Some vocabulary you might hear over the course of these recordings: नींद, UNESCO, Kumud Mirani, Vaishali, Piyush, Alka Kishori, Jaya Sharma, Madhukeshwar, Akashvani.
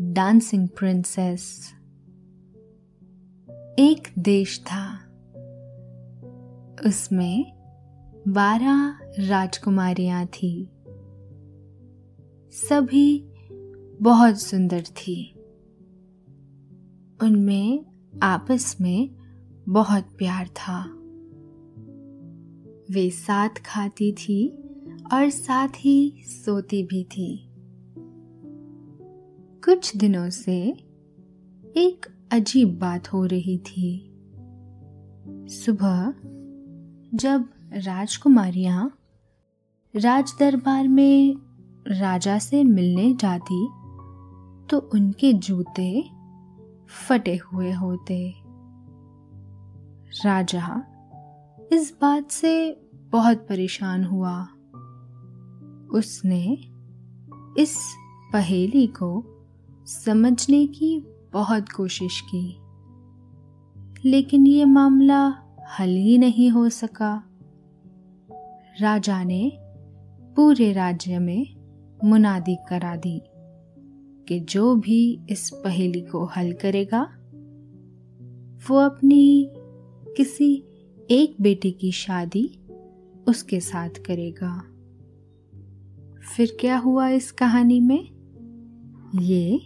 Dancing princess. एक देश था, उसमें 12 राजकुमारियां थी। सभी बहुत सुंदर थी, उनमें आपस में बहुत प्यार था। वे साथ खाती थी और साथ ही सोती भी थी। कुछ दिनों से एक अजीब बात हो रही थी। सुबह जब राजकुमारियां राज दरबार में राजा से मिलने जाती तो उनके जूते फटे हुए होते। राजा इस बात से बहुत परेशान हुआ। उसने इस पहेली को समझने की बहुत कोशिश की, लेकिन ये मामला हल ही नहीं हो सका। राजा ने पूरे राज्य में मुनादी करा दी कि जो भी इस पहेली को हल करेगा वो अपनी किसी एक बेटी की शादी उसके साथ करेगा। फिर क्या हुआ इस कहानी में, ये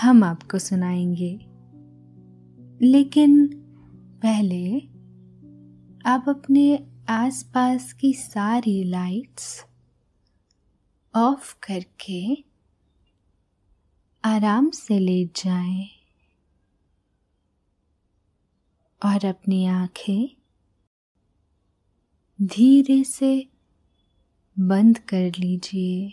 हम आपको सुनाएंगे, लेकिन पहले आप अपने आसपास की सारी लाइट्स ऑफ करके आराम से लेट जाएं और अपनी आंखें धीरे से बंद कर लीजिए।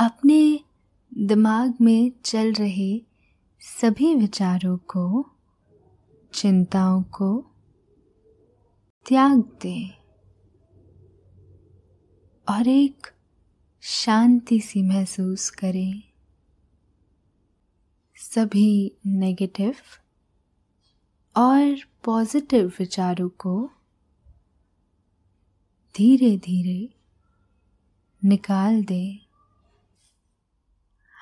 अपने दिमाग में चल रहे सभी विचारों को, चिंताओं को त्याग दें और एक शांति सी महसूस करें। सभी नेगेटिव और पॉजिटिव विचारों को धीरे धीरे निकाल दें।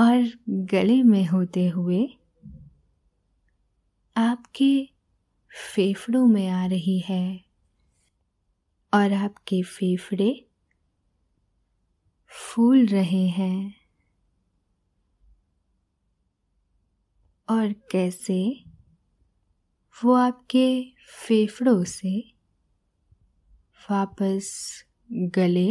और गले में होते हुए आपके फेफड़ों में आ रही है और आपके फेफड़े फूल रहे हैं, और कैसे वो आपके फेफड़ों से वापस गले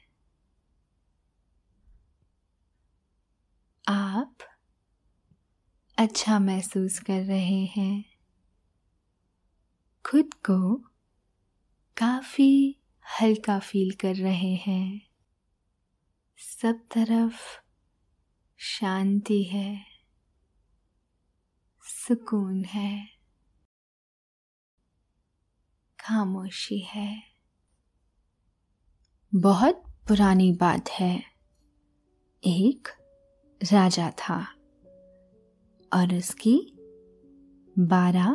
अच्छा महसूस कर रहे हैं, खुद को काफ़ी हल्का फील कर रहे हैं। सब तरफ शांति है, सुकून है, खामोशी है। बहुत पुरानी बात है, एक राजा था और उसकी 12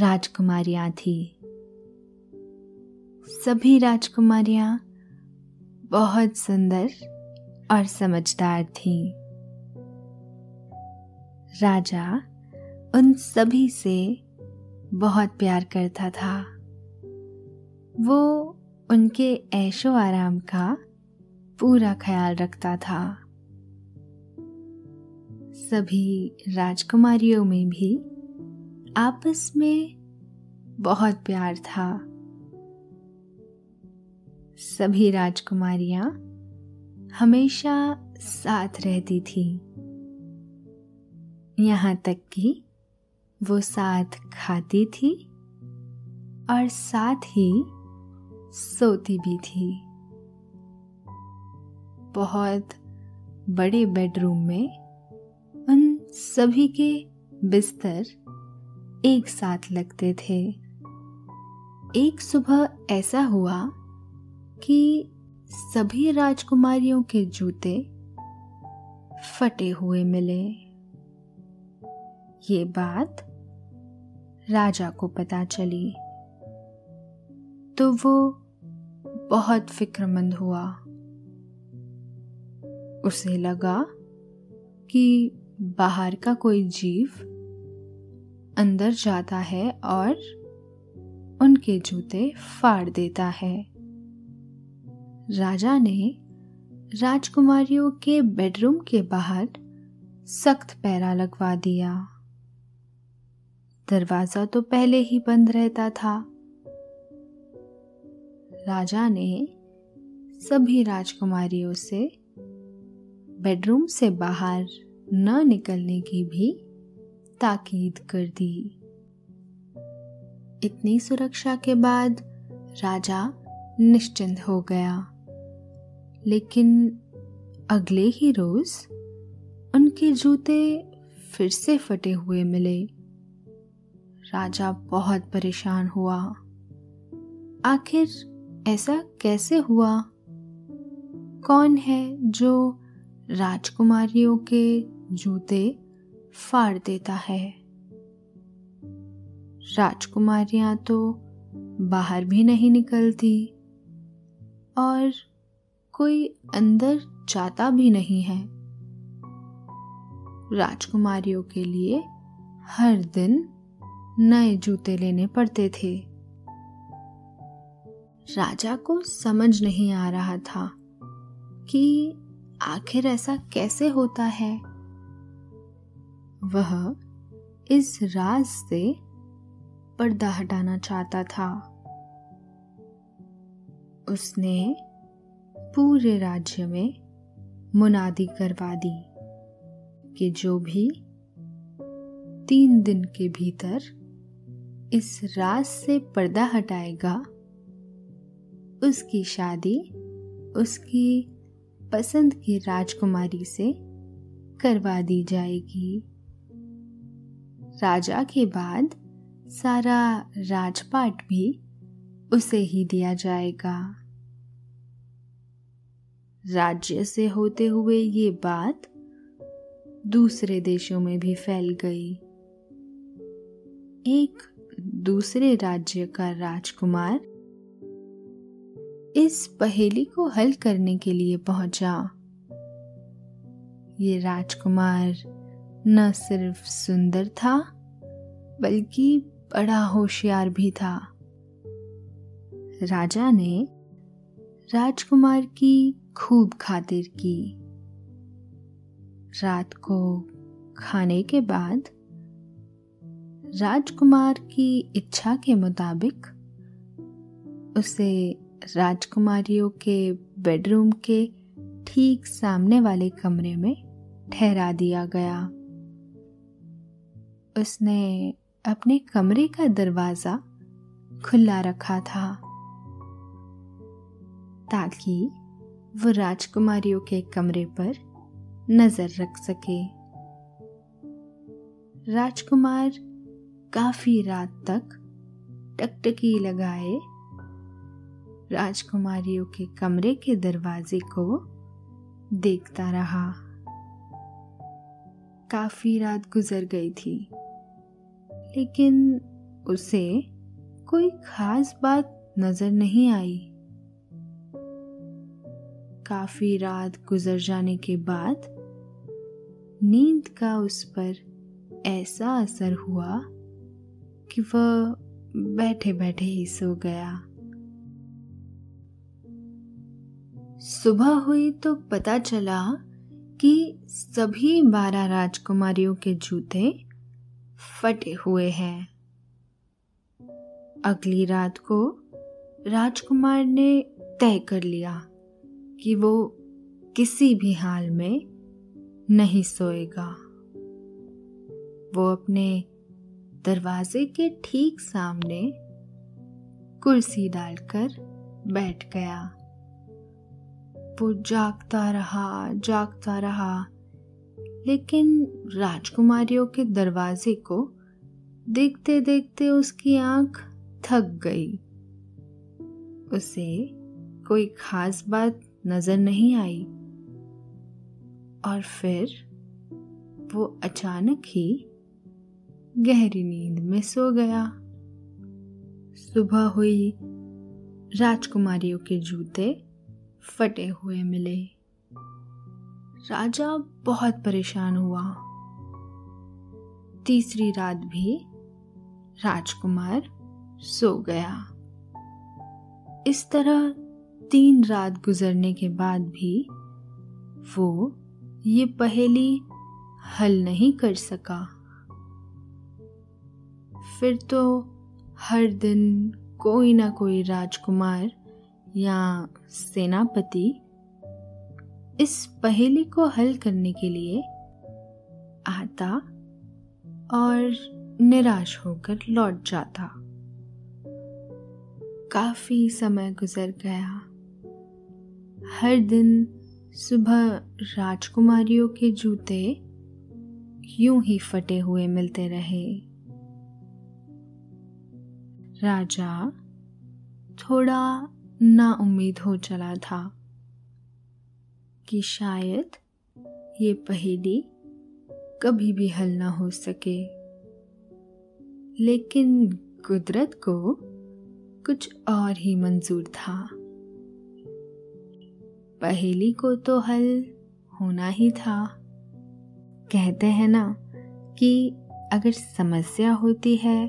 राजकुमारियां थी। सभी राजकुमारियां बहुत सुंदर और समझदार थीं। राजा उन सभी से बहुत प्यार करता था। वो उनके ऐशो आराम का पूरा ख्याल रखता था। सभी राजकुमारियों में भी आपस में बहुत प्यार था। सभी राजकुमारियां हमेशा साथ रहती थी, यहाँ तक कि वो साथ खाती थी और साथ ही सोती भी थी। बहुत बड़े बेडरूम में उन सभी के बिस्तर एक साथ लगते थे। एक सुबह ऐसा हुआ कि सभी राजकुमारियों के जूते फटे हुए मिले। ये बात राजा को पता चली तो वो बहुत फिक्रमंद हुआ। उसे लगा कि बाहर का कोई जीव अंदर जाता है और उनके जूते फाड़ देता है। राजा ने राजकुमारियों के बेडरूम के बाहर सख्त पहरा लगवा दिया। दरवाजा तो पहले ही बंद रहता था। राजा ने सभी राजकुमारियों से बेडरूम से बाहर न निकलने की भी ताकीद कर दी। इतनी सुरक्षा के बाद राजा निश्चिंत हो गया, लेकिन अगले ही रोज उनके जूते फिर से फटे हुए मिले। राजा बहुत परेशान हुआ, आखिर ऐसा कैसे हुआ? कौन है जो राजकुमारियों के जूते फाड़ देता है? राजकुमारियां तो बाहर भी नहीं निकलती और कोई अंदर जाता भी नहीं है। राजकुमारियों के लिए हर दिन नए जूते लेने पड़ते थे। राजा को समझ नहीं आ रहा था कि आखिर ऐसा कैसे होता है। वह इस राज से पर्दा हटाना चाहता था। उसने पूरे राज्य में मुनादी करवा दी कि जो भी 3 दिन के भीतर इस राज से पर्दा हटाएगा, उसकी शादी उसकी पसंद की राजकुमारी से करवा दी जाएगी। राजा के बाद सारा राजपाट भी उसे ही दिया जाएगा। राज्य से होते हुए ये बात दूसरे देशों में भी फैल गई। एक दूसरे राज्य का राजकुमार इस पहेली को हल करने के लिए पहुंचा। ये राजकुमार न सिर्फ सुंदर था बल्कि बड़ा होशियार भी था। राजा ने राजकुमार की खूब खातिर की। रात को खाने के बाद राजकुमार की इच्छा के मुताबिक उसे राजकुमारियों के बेडरूम के ठीक सामने वाले कमरे में ठहरा दिया गया। उसने अपने कमरे का दरवाजा खुला रखा था ताकि वो राजकुमारियों के कमरे पर नजर रख सके। राजकुमार काफी रात तक टकटकी लगाए राजकुमारियों के कमरे के दरवाजे को देखता रहा। काफी रात गुजर गई थी लेकिन उसे कोई खास बात नजर नहीं आई। काफी रात गुजर जाने के बाद नींद का उस पर ऐसा असर हुआ कि वह बैठे बैठे ही सो गया। सुबह हुई तो पता चला कि सभी 12 राजकुमारियों के जूते फटे हुए हैं। अगली रात को राजकुमार ने तय कर लिया कि वो किसी भी हाल में नहीं सोएगा। वो अपने दरवाजे के ठीक सामने कुर्सी डालकर बैठ गया। वो जागता रहा लेकिन राजकुमारियों के दरवाजे को देखते देखते उसकी आंख थक गई। उसे कोई खास बात नजर नहीं आई और फिर वो अचानक ही गहरी नींद में सो गया। सुबह हुई, राजकुमारियों के जूते फटे हुए मिले। राजा बहुत परेशान हुआ। तीसरी रात भी राजकुमार सो गया। इस तरह 3 रात गुजरने के बाद भी वो ये पहेली हल नहीं कर सका। फिर तो हर दिन कोई ना कोई राजकुमार या सेनापति इस पहेली को हल करने के लिए आता और निराश होकर लौट जाता। काफी समय गुजर गया। हर दिन सुबह राजकुमारियों के जूते यूं ही फटे हुए मिलते रहे। राजा थोड़ा नाउम्मीद हो चला था कि शायद ये पहेली कभी भी हल ना हो सके, लेकिन कुदरत को कुछ और ही मंजूर था। पहेली को तो हल होना ही था। कहते हैं ना कि अगर समस्या होती है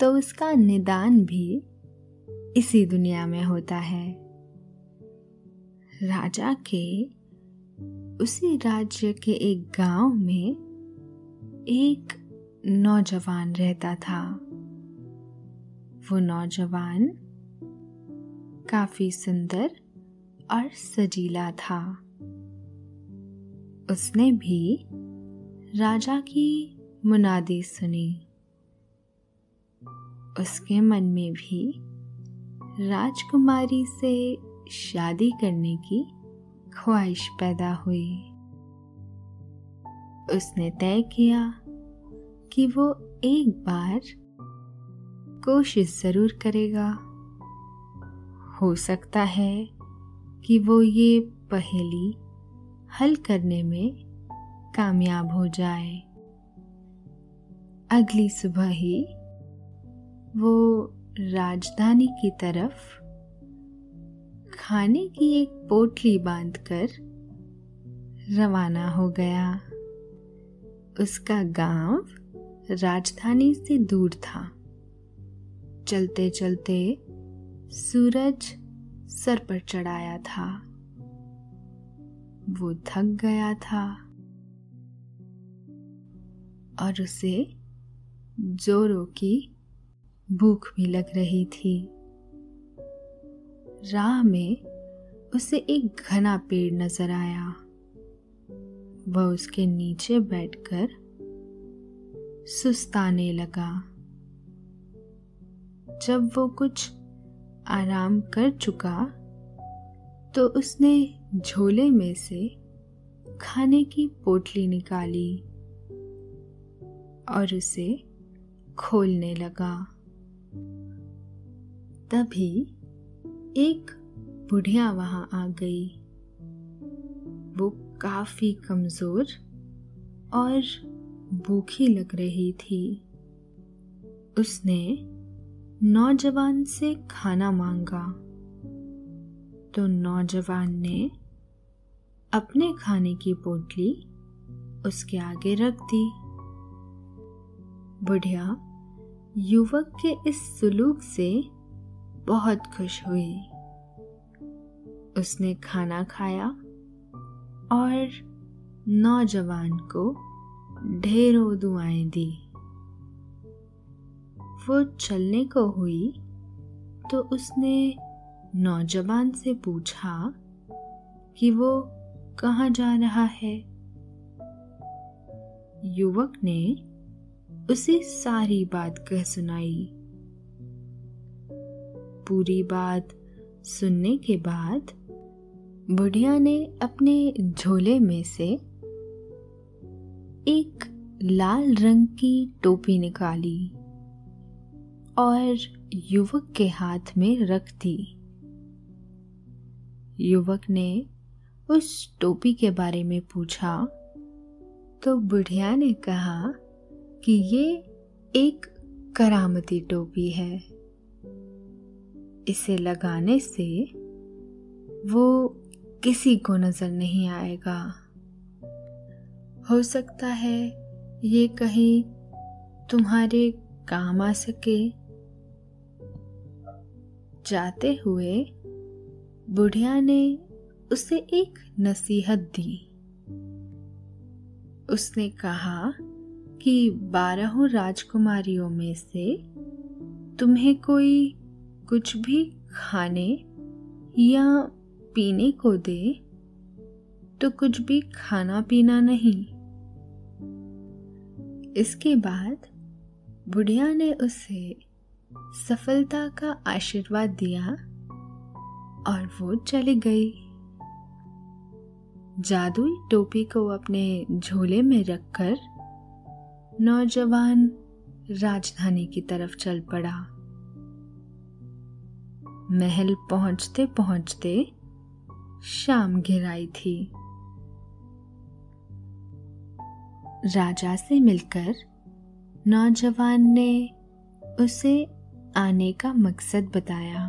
तो उसका निदान भी इसी दुनिया में होता है। राजा के उसी राज्य के एक गांव में एक नौजवान रहता था। वो नौजवान काफी सुंदर और सजीला था। उसने भी राजा की मुनादी सुनी। उसके मन में भी राजकुमारी से शादी करने की ख्वाहिश पैदा हुई। उसने तय किया कि वो एक बार कोशिश जरूर करेगा। हो सकता है कि वो ये पहेली हल करने में कामयाब हो जाए। अगली सुबह ही वो राजधानी की तरफ खाने की एक पोटली बांधकर रवाना हो गया। उसका गांव राजधानी से दूर था। चलते चलते सूरज सर पर चढ़ाया था। वो थक गया था और उसे जोरों की भूख भी लग रही थी। राह में उसे एक घना पेड़ नजर आया। वह उसके नीचे बैठकर सुस्ताने लगा। जब वो कुछ आराम कर चुका तो उसने झोले में से खाने की पोटली निकाली और उसे खोलने लगा। तभी एक बुढ़िया वहाँ आ गई। वो काफी कमजोर और भूखी लग रही थी। उसने नौजवान से खाना मांगा तो नौजवान ने अपने खाने की पोटली उसके आगे रख दी। बुढ़िया युवक के इस सुलूक से बहुत खुश हुई। उसने खाना खाया और नौजवान को ढेरों दुआएं दी। वो चलने को हुई तो उसने नौजवान से पूछा कि वो कहाँ जा रहा है। युवक ने उसे सारी बात कह सुनाई। पूरी बात सुनने के बाद बुढ़िया ने अपने झोले में से एक लाल रंग की टोपी निकाली और युवक के हाथ में रख दी। युवक ने उस टोपी के बारे में पूछा तो बुढ़िया ने कहा कि ये एक करामती टोपी है। इसे लगाने से वो किसी को नजर नहीं आएगा। हो सकता है ये कहीं तुम्हारे काम आ सके। जाते हुए बुढ़िया ने उसे एक नसीहत दी। उसने कहा कि 12 राजकुमारियों में से तुम्हें कोई कुछ भी खाने या पीने को दे तो कुछ भी खाना पीना नहीं। इसके बाद बुढ़िया ने उसे सफलता का आशीर्वाद दिया और वो चली गई। जादुई टोपी को अपने झोले में रखकर नौजवान राजधानी की तरफ चल पड़ा। महल पहुंचते पहुंचते शाम घिर आई थी। राजा से मिलकर नौजवान ने उसे आने का मकसद बताया।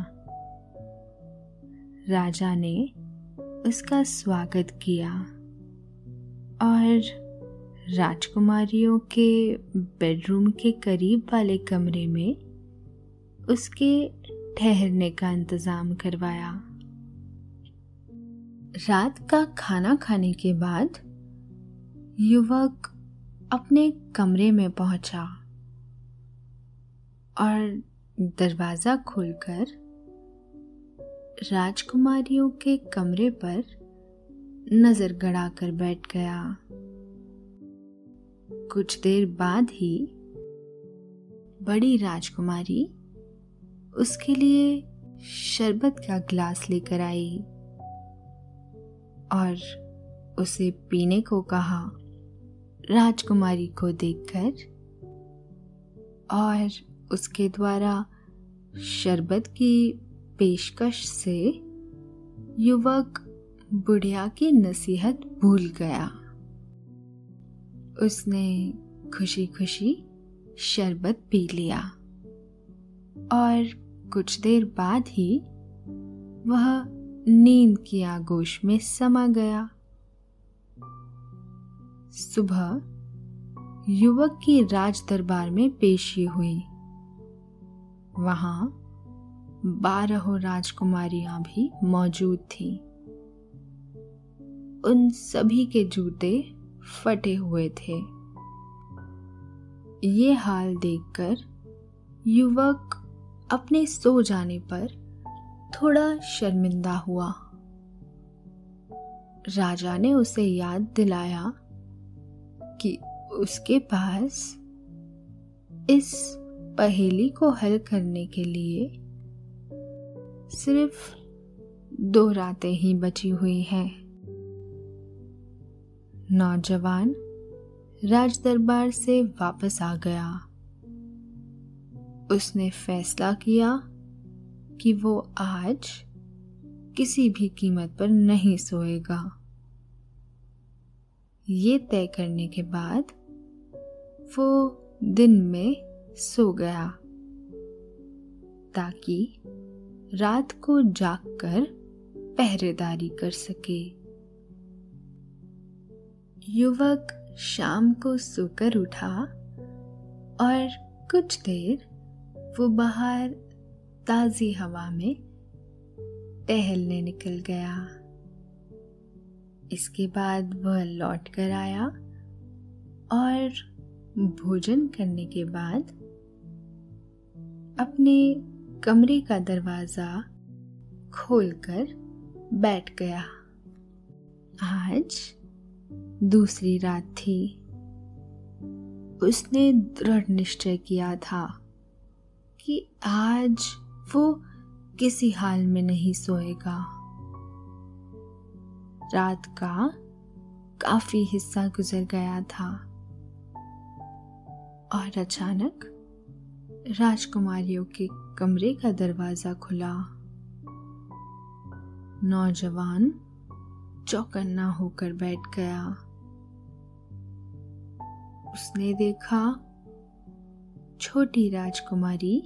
राजा ने उसका स्वागत किया और राजकुमारियों के बेडरूम के करीब वाले कमरे में उसके ठहरने का इंतजाम करवाया। रात का खाना खाने के बाद युवक अपने कमरे में पहुंचा और दरवाजा खोलकर राजकुमारियों के कमरे पर नजर गड़ा कर बैठ गया। कुछ देर बाद ही बड़ी राजकुमारी उसके लिए शरबत का ग्लास लेकर आई और उसे पीने को कहा। राजकुमारी को देखकर और उसके द्वारा शरबत की पेशकश से युवक बुढ़िया की नसीहत भूल गया। उसने खुशी खुशी शरबत पी लिया और कुछ देर बाद ही वह नींद की आगोश में समा गया। सुबह युवक की राज दरबार में पेशी हुई। वहां 12 राजकुमारियां भी मौजूद थीं। उन सभी के जूते फटे हुए थे। ये हाल देखकर युवक अपने सो जाने पर थोड़ा शर्मिंदा हुआ। राजा ने उसे याद दिलाया कि उसके पास इस पहेली को हल करने के लिए सिर्फ 2 रातें ही बची हुई हैं। नौजवान राज दरबार से वापस आ गया। उसने फैसला किया कि वो आज किसी भी कीमत पर नहीं सोएगा। ये तय करने के बाद वो दिन में सो गया ताकि रात को जागकर पहरेदारी कर सके। युवक शाम को सोकर उठा और कुछ देर वो बाहर ताज़ी हवा में टहलने निकल गया। इसके बाद वह लौट कर आया और भोजन करने के बाद अपने कमरे का दरवाज़ा खोलकर बैठ गया। आज दूसरी रात थी। उसने दृढ़ निश्चय किया था कि आज वो किसी हाल में नहीं सोएगा। रात का काफी हिस्सा गुजर गया था और अचानक राजकुमारियों के कमरे का दरवाजा खुला। नौजवान चौकन्ना होकर बैठ गया। उसने देखा छोटी राजकुमारी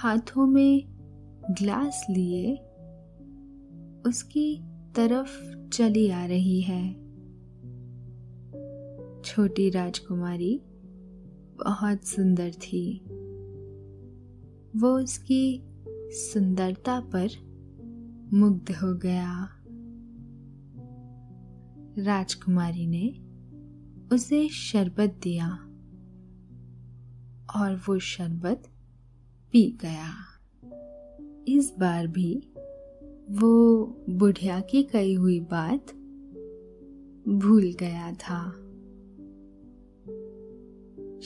हाथों में ग्लास लिए उसकी तरफ चली आ रही है। छोटी राजकुमारी बहुत सुंदर थी। वो उसकी सुंदरता पर मुग्ध हो गया। राजकुमारी ने उसे शरबत दिया और वो शरबत पी गया। इस बार भी वो बुढ़िया की कही हुई बात भूल गया था।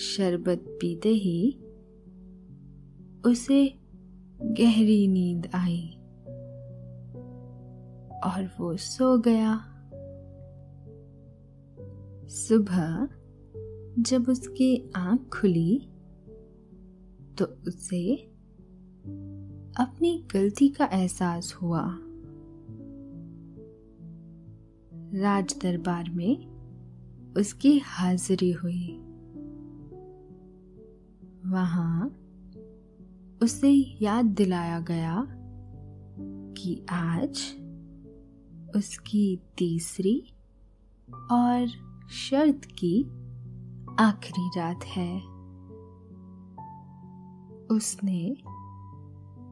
शरबत पीते ही उसे गहरी नींद आई और वो सो गया। सुबह जब उसकी आँख खुली तो उसे अपनी गलती का एहसास हुआ। राज दरबार में उसकी हाजिरी हुई। वहां उसे याद दिलाया गया कि आज उसकी तीसरी और शर्त की आखिरी रात है। उसने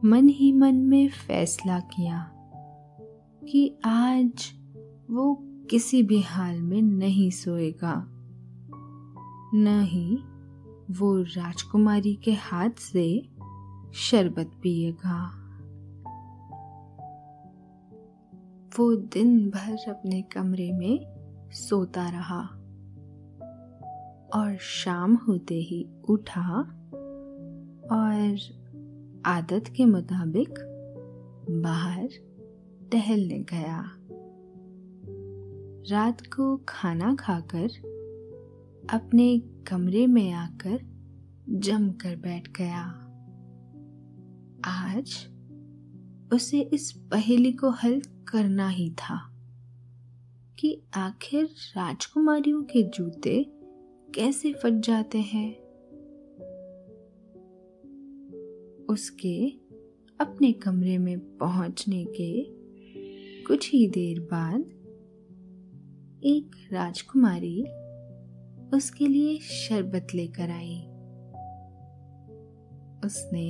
मन ही मन में फैसला किया कि आज वो किसी भी हाल में नहीं सोएगा, न ही वो राजकुमारी के हाथ से शरबत पिएगा। वो दिन भर अपने कमरे में सोता रहा और शाम होते ही उठा और आदत के मुताबिक बाहर टहलने गया। रात को खाना खाकर अपने कमरे में आकर जमकर बैठ गया। आज उसे इस पहेली को हल करना ही था कि आखिर राजकुमारियों के जूते कैसे फट जाते हैं। उसके अपने कमरे में पहुंचने के कुछ ही देर बाद एक राजकुमारी उसके लिए शरबत लेकर आई। उसने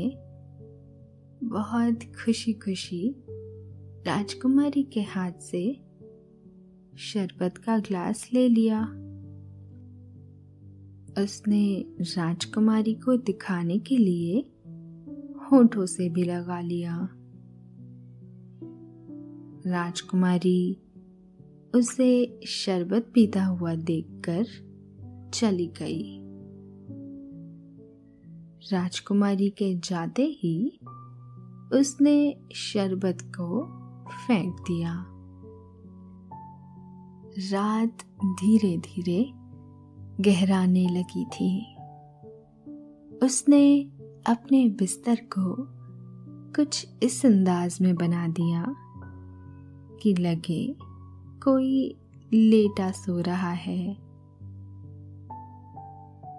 बहुत खुशी खुशी राजकुमारी के हाथ से शरबत का ग्लास ले लिया। उसने राजकुमारी को दिखाने के लिए होठों से भी लगा लिया। राजकुमारी उसे शरबत पीता हुआ देखकर चली गई। राजकुमारी के जाते ही उसने शरबत को फेंक दिया। रात धीरे धीरे गहराने लगी थी। उसने अपने बिस्तर को कुछ इस अंदाज में बना दिया कि लगे कोई लेटा सो रहा है।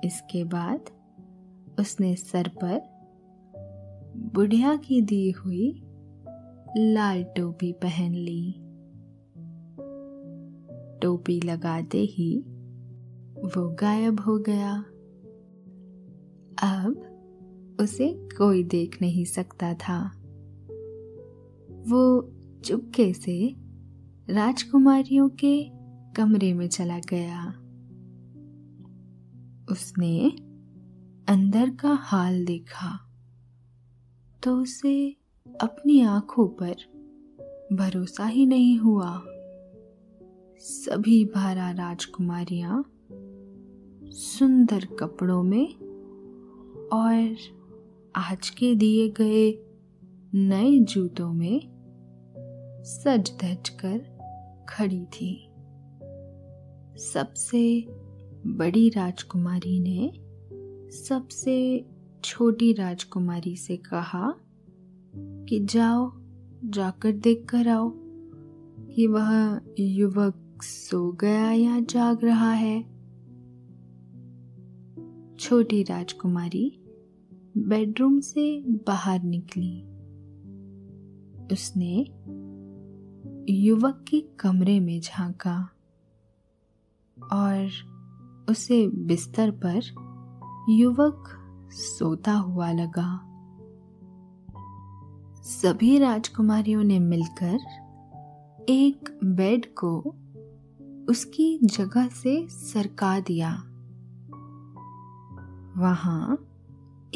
इसके बाद उसने सर पर बुढ़िया की दी हुई लाल टोपी पहन ली। टोपी लगाते ही वो गायब हो गया। अब उसे कोई देख नहीं सकता था। वो चुपके से राजकुमारियों के कमरे में चला गया। उसने अंदर का हाल देखा तो उसे अपनी आंखों पर भरोसा ही नहीं हुआ। सभी 12 राजकुमारियां सुंदर कपड़ों में और आज के दिए गए नए जूतों में सज धज कर खड़ी थी। सबसे बड़ी राजकुमारी ने सबसे छोटी राजकुमारी से कहा कि जाओ जाकर देख कर आओ कि वह युवक सो गया या जाग रहा है। छोटी राजकुमारी बेडरूम से बाहर निकली। उसने युवक के कमरे में झांका और उसे बिस्तर पर युवक सोता हुआ लगा। सभी राजकुमारियों ने मिलकर एक बेड को उसकी जगह से सरका दिया। वहां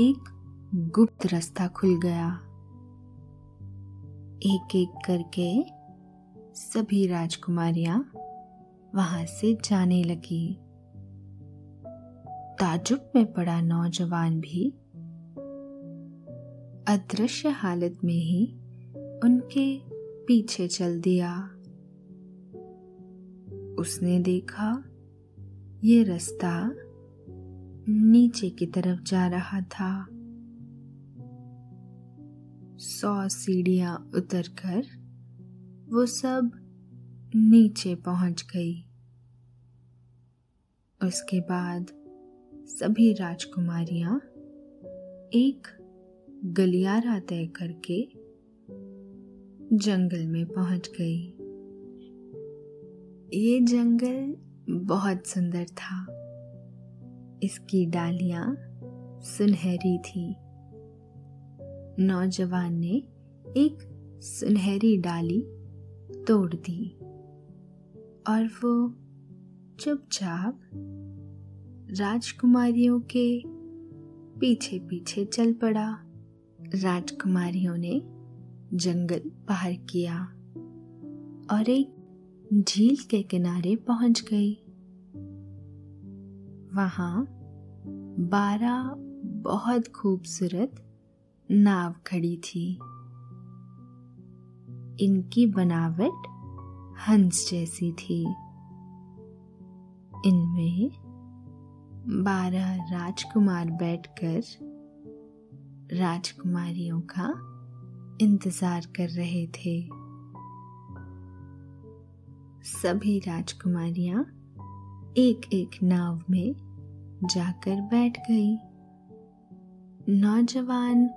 एक गुप्त रास्ता खुल गया। एक एक करके सभी राजकुमारियां वहां से जाने लगी। ताज्जुब में पड़ा नौजवान भी अदृश्य हालत में ही उनके पीछे चल दिया। उसने देखा ये रास्ता नीचे की तरफ जा रहा था। 100 सीढ़ियां उतरकर वो सब नीचे पहुंच गई। उसके बाद सभी राजकुमारियां एक गलियारा तय करके जंगल में पहुंच गई। ये जंगल बहुत सुंदर था। इसकी डालियां सुनहरी थी। नौजवान ने एक सुनहरी डाली तोड़ दी और वो चुपचाप राजकुमारियों के पीछे पीछे चल पड़ा। राजकुमारियों ने जंगल पार किया और एक झील के किनारे पहुंच गई। वहां 12 बहुत खूबसूरत नाव खड़ी थी। इनकी बनावट हंस जैसी थी। इनमें 12 राजकुमार बैठकर राजकुमारियों का इंतजार कर रहे थे। सभी राजकुमारियां एक एक नाव में जाकर बैठ गई। नौजवान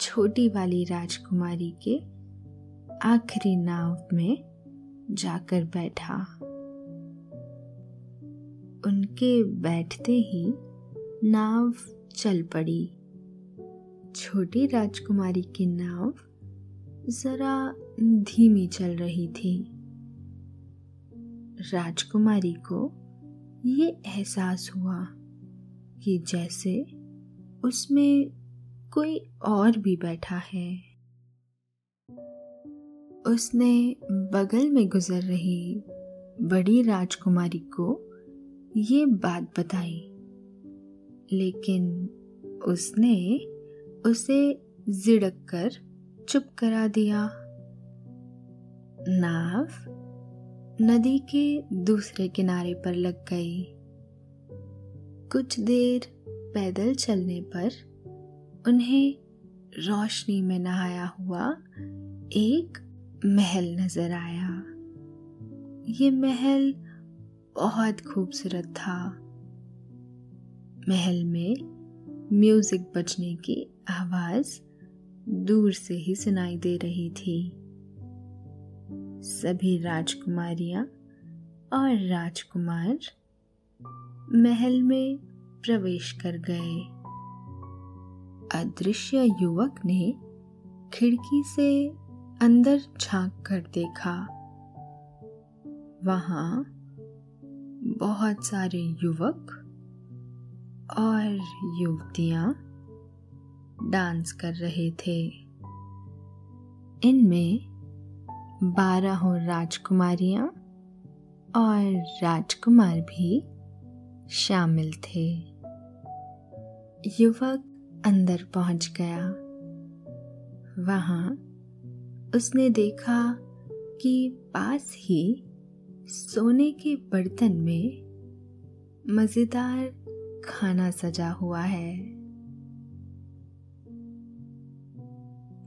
छोटी वाली राजकुमारी के आखिरी नाव में जाकर बैठा। उनके बैठते ही नाव चल पड़ी। छोटी राजकुमारी की नाव जरा धीमी चल रही थी। राजकुमारी को ये एहसास हुआ कि जैसे उसमें कोई और भी बैठा है। उसने बगल में गुजर रही बड़ी राजकुमारी को ये बात बताई, लेकिन उसने उसे झिड़क कर चुप करा दिया। नाव नदी के दूसरे किनारे पर लग गई। कुछ देर पैदल चलने पर उन्हें रोशनी में नहाया हुआ एक महल नजर आया। ये महल बहुत खूबसूरत था। महल में म्यूजिक बजने की आवाज दूर से ही सुनाई दे रही थी। सभी राजकुमारियां और राजकुमार महल में प्रवेश कर गए। अदृश्य युवक ने खिड़की से अंदर झांक कर देखा। वहां बहुत सारे युवक और युवतियां डांस कर रहे थे। इनमें 12 राजकुमारियां और राजकुमार भी शामिल थे। युवक अंदर पहुंच गया। वहां उसने देखा कि पास ही सोने के बर्तन में मजेदार खाना सजा हुआ है।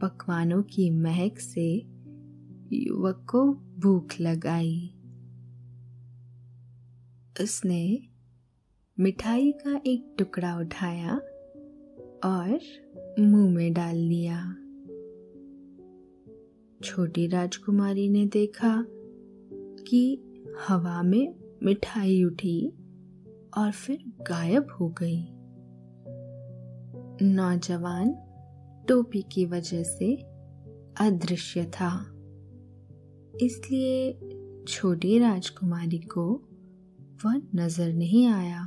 पकवानों की महक से युवक को भूख लग आई। उसने मिठाई का एक टुकड़ा उठाया और मुंह में डाल लिया। छोटी राजकुमारी ने देखा कि हवा में मिठाई उठी और फिर गायब हो गई। नौजवान टोपी की वजह से अदृश्य था, इसलिए छोटी राजकुमारी को वह नजर नहीं आया।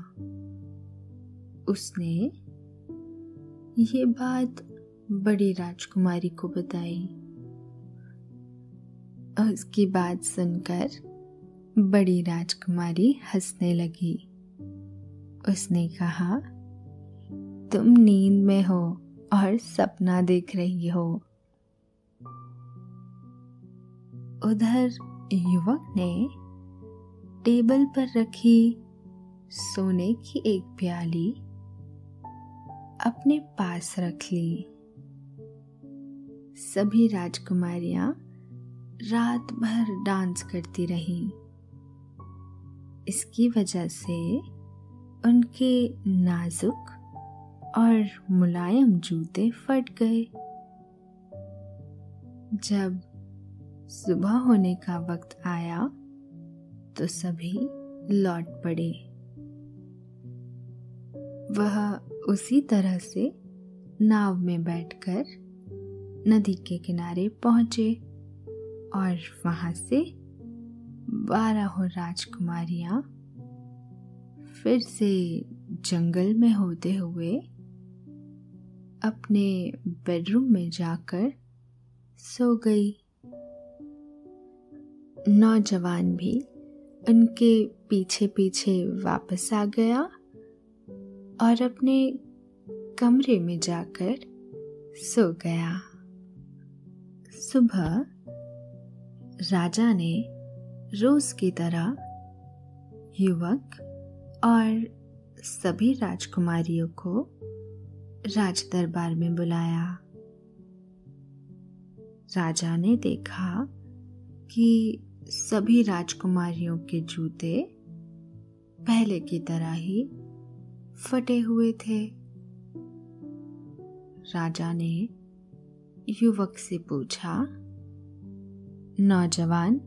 उसने ये बात बड़ी राजकुमारी को बताई। उसकी बात सुनकर बड़ी राजकुमारी हंसने लगी। उसने कहा, तुम नींद में हो और सपना देख रही हो। उधर युवक ने टेबल पर रखी सोने की एक प्याली अपने पास रख ली। सभी राजकुमारियां रात भर डांस करती रहीं। इसकी वजह से उनके नाजुक और मुलायम जूते फट गए। जब सुबह होने का वक्त आया तो सभी लौट पड़े। वह उसी तरह से नाव में बैठकर नदी के किनारे पहुंचे और वहां से 12 राजकुमारियां फिर से जंगल में होते हुए अपने बेडरूम में जाकर सो गई। नौजवान भी उनके पीछे पीछे वापस आ गया और अपने कमरे में जाकर सो गया। सुबह राजा ने रोज की तरह युवक और सभी राजकुमारियों को राज दरबार में बुलाया। राजा ने देखा कि सभी राजकुमारियों के जूते पहले की तरह ही फटे हुए थे। राजा ने युवक से पूछा, नौजवान,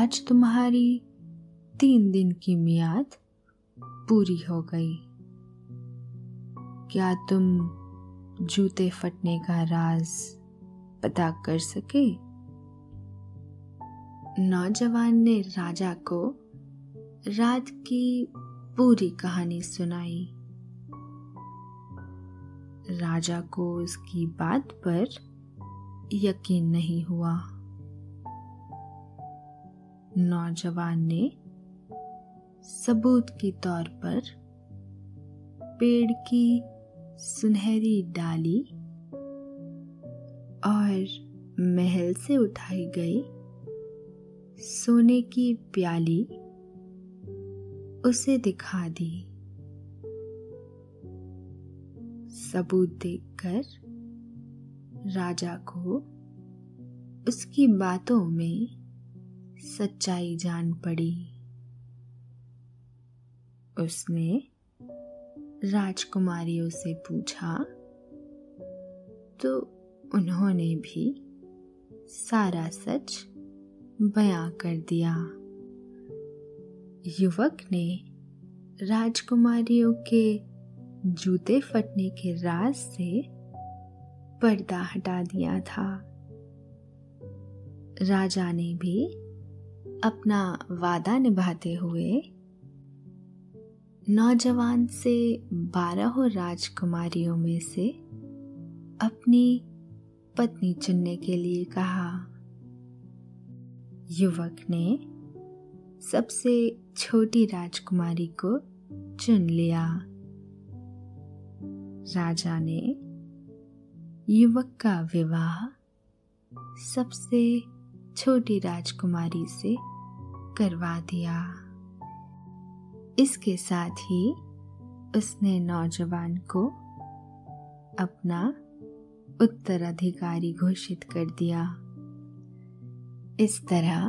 आज तुम्हारी 3 दिन की मियाद पूरी हो गई। क्या तुम जूते फटने का राज पता कर सके? नौजवान ने राजा को रात की पूरी कहानी सुनाई। राजा को उसकी बात पर यकीन नहीं हुआ। नौजवान ने सबूत के तौर पर पेड़ की सुनहरी डाली और महल से उठाई गई सोने की प्याली उसे दिखा दी। सबूत देखकर राजा को उसकी बातों में सच्चाई जान पड़ी। उसने राजकुमारियों से पूछा तो उन्होंने भी सारा सच बयां कर दिया। युवक ने राजकुमारियों के जूते फटने के राज से पर्दा हटा दिया था। राजा ने भी अपना वादा निभाते हुए नौजवान से 12 राजकुमारियों में से अपनी पत्नी चुनने के लिए कहा। युवक ने सबसे छोटी राजकुमारी को चुन लिया। राजा ने युवक का विवाह सबसे छोटी राजकुमारी से करवा दिया। इसके साथ ही उसने नौजवान को अपना उत्तराधिकारी घोषित कर दिया। इस तरह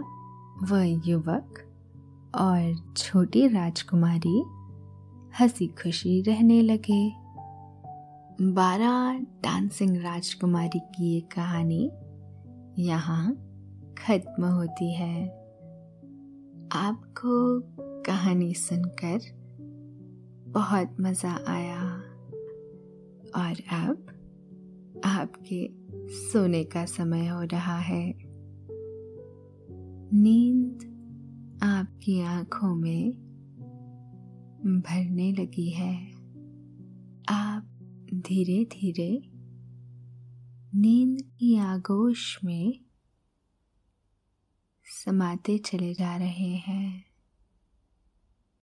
वह युवक और छोटी राजकुमारी हंसी खुशी रहने लगे। 12 डांसिंग राजकुमारी की ये कहानी यहाँ खत्म होती है। आपको कहानी सुनकर बहुत मज़ा आया और अब आपके सोने का समय हो रहा है। नींद आपकी आंखों में भरने लगी है। आप धीरे धीरे नींद की आगोश में समाते चले जा रहे हैं।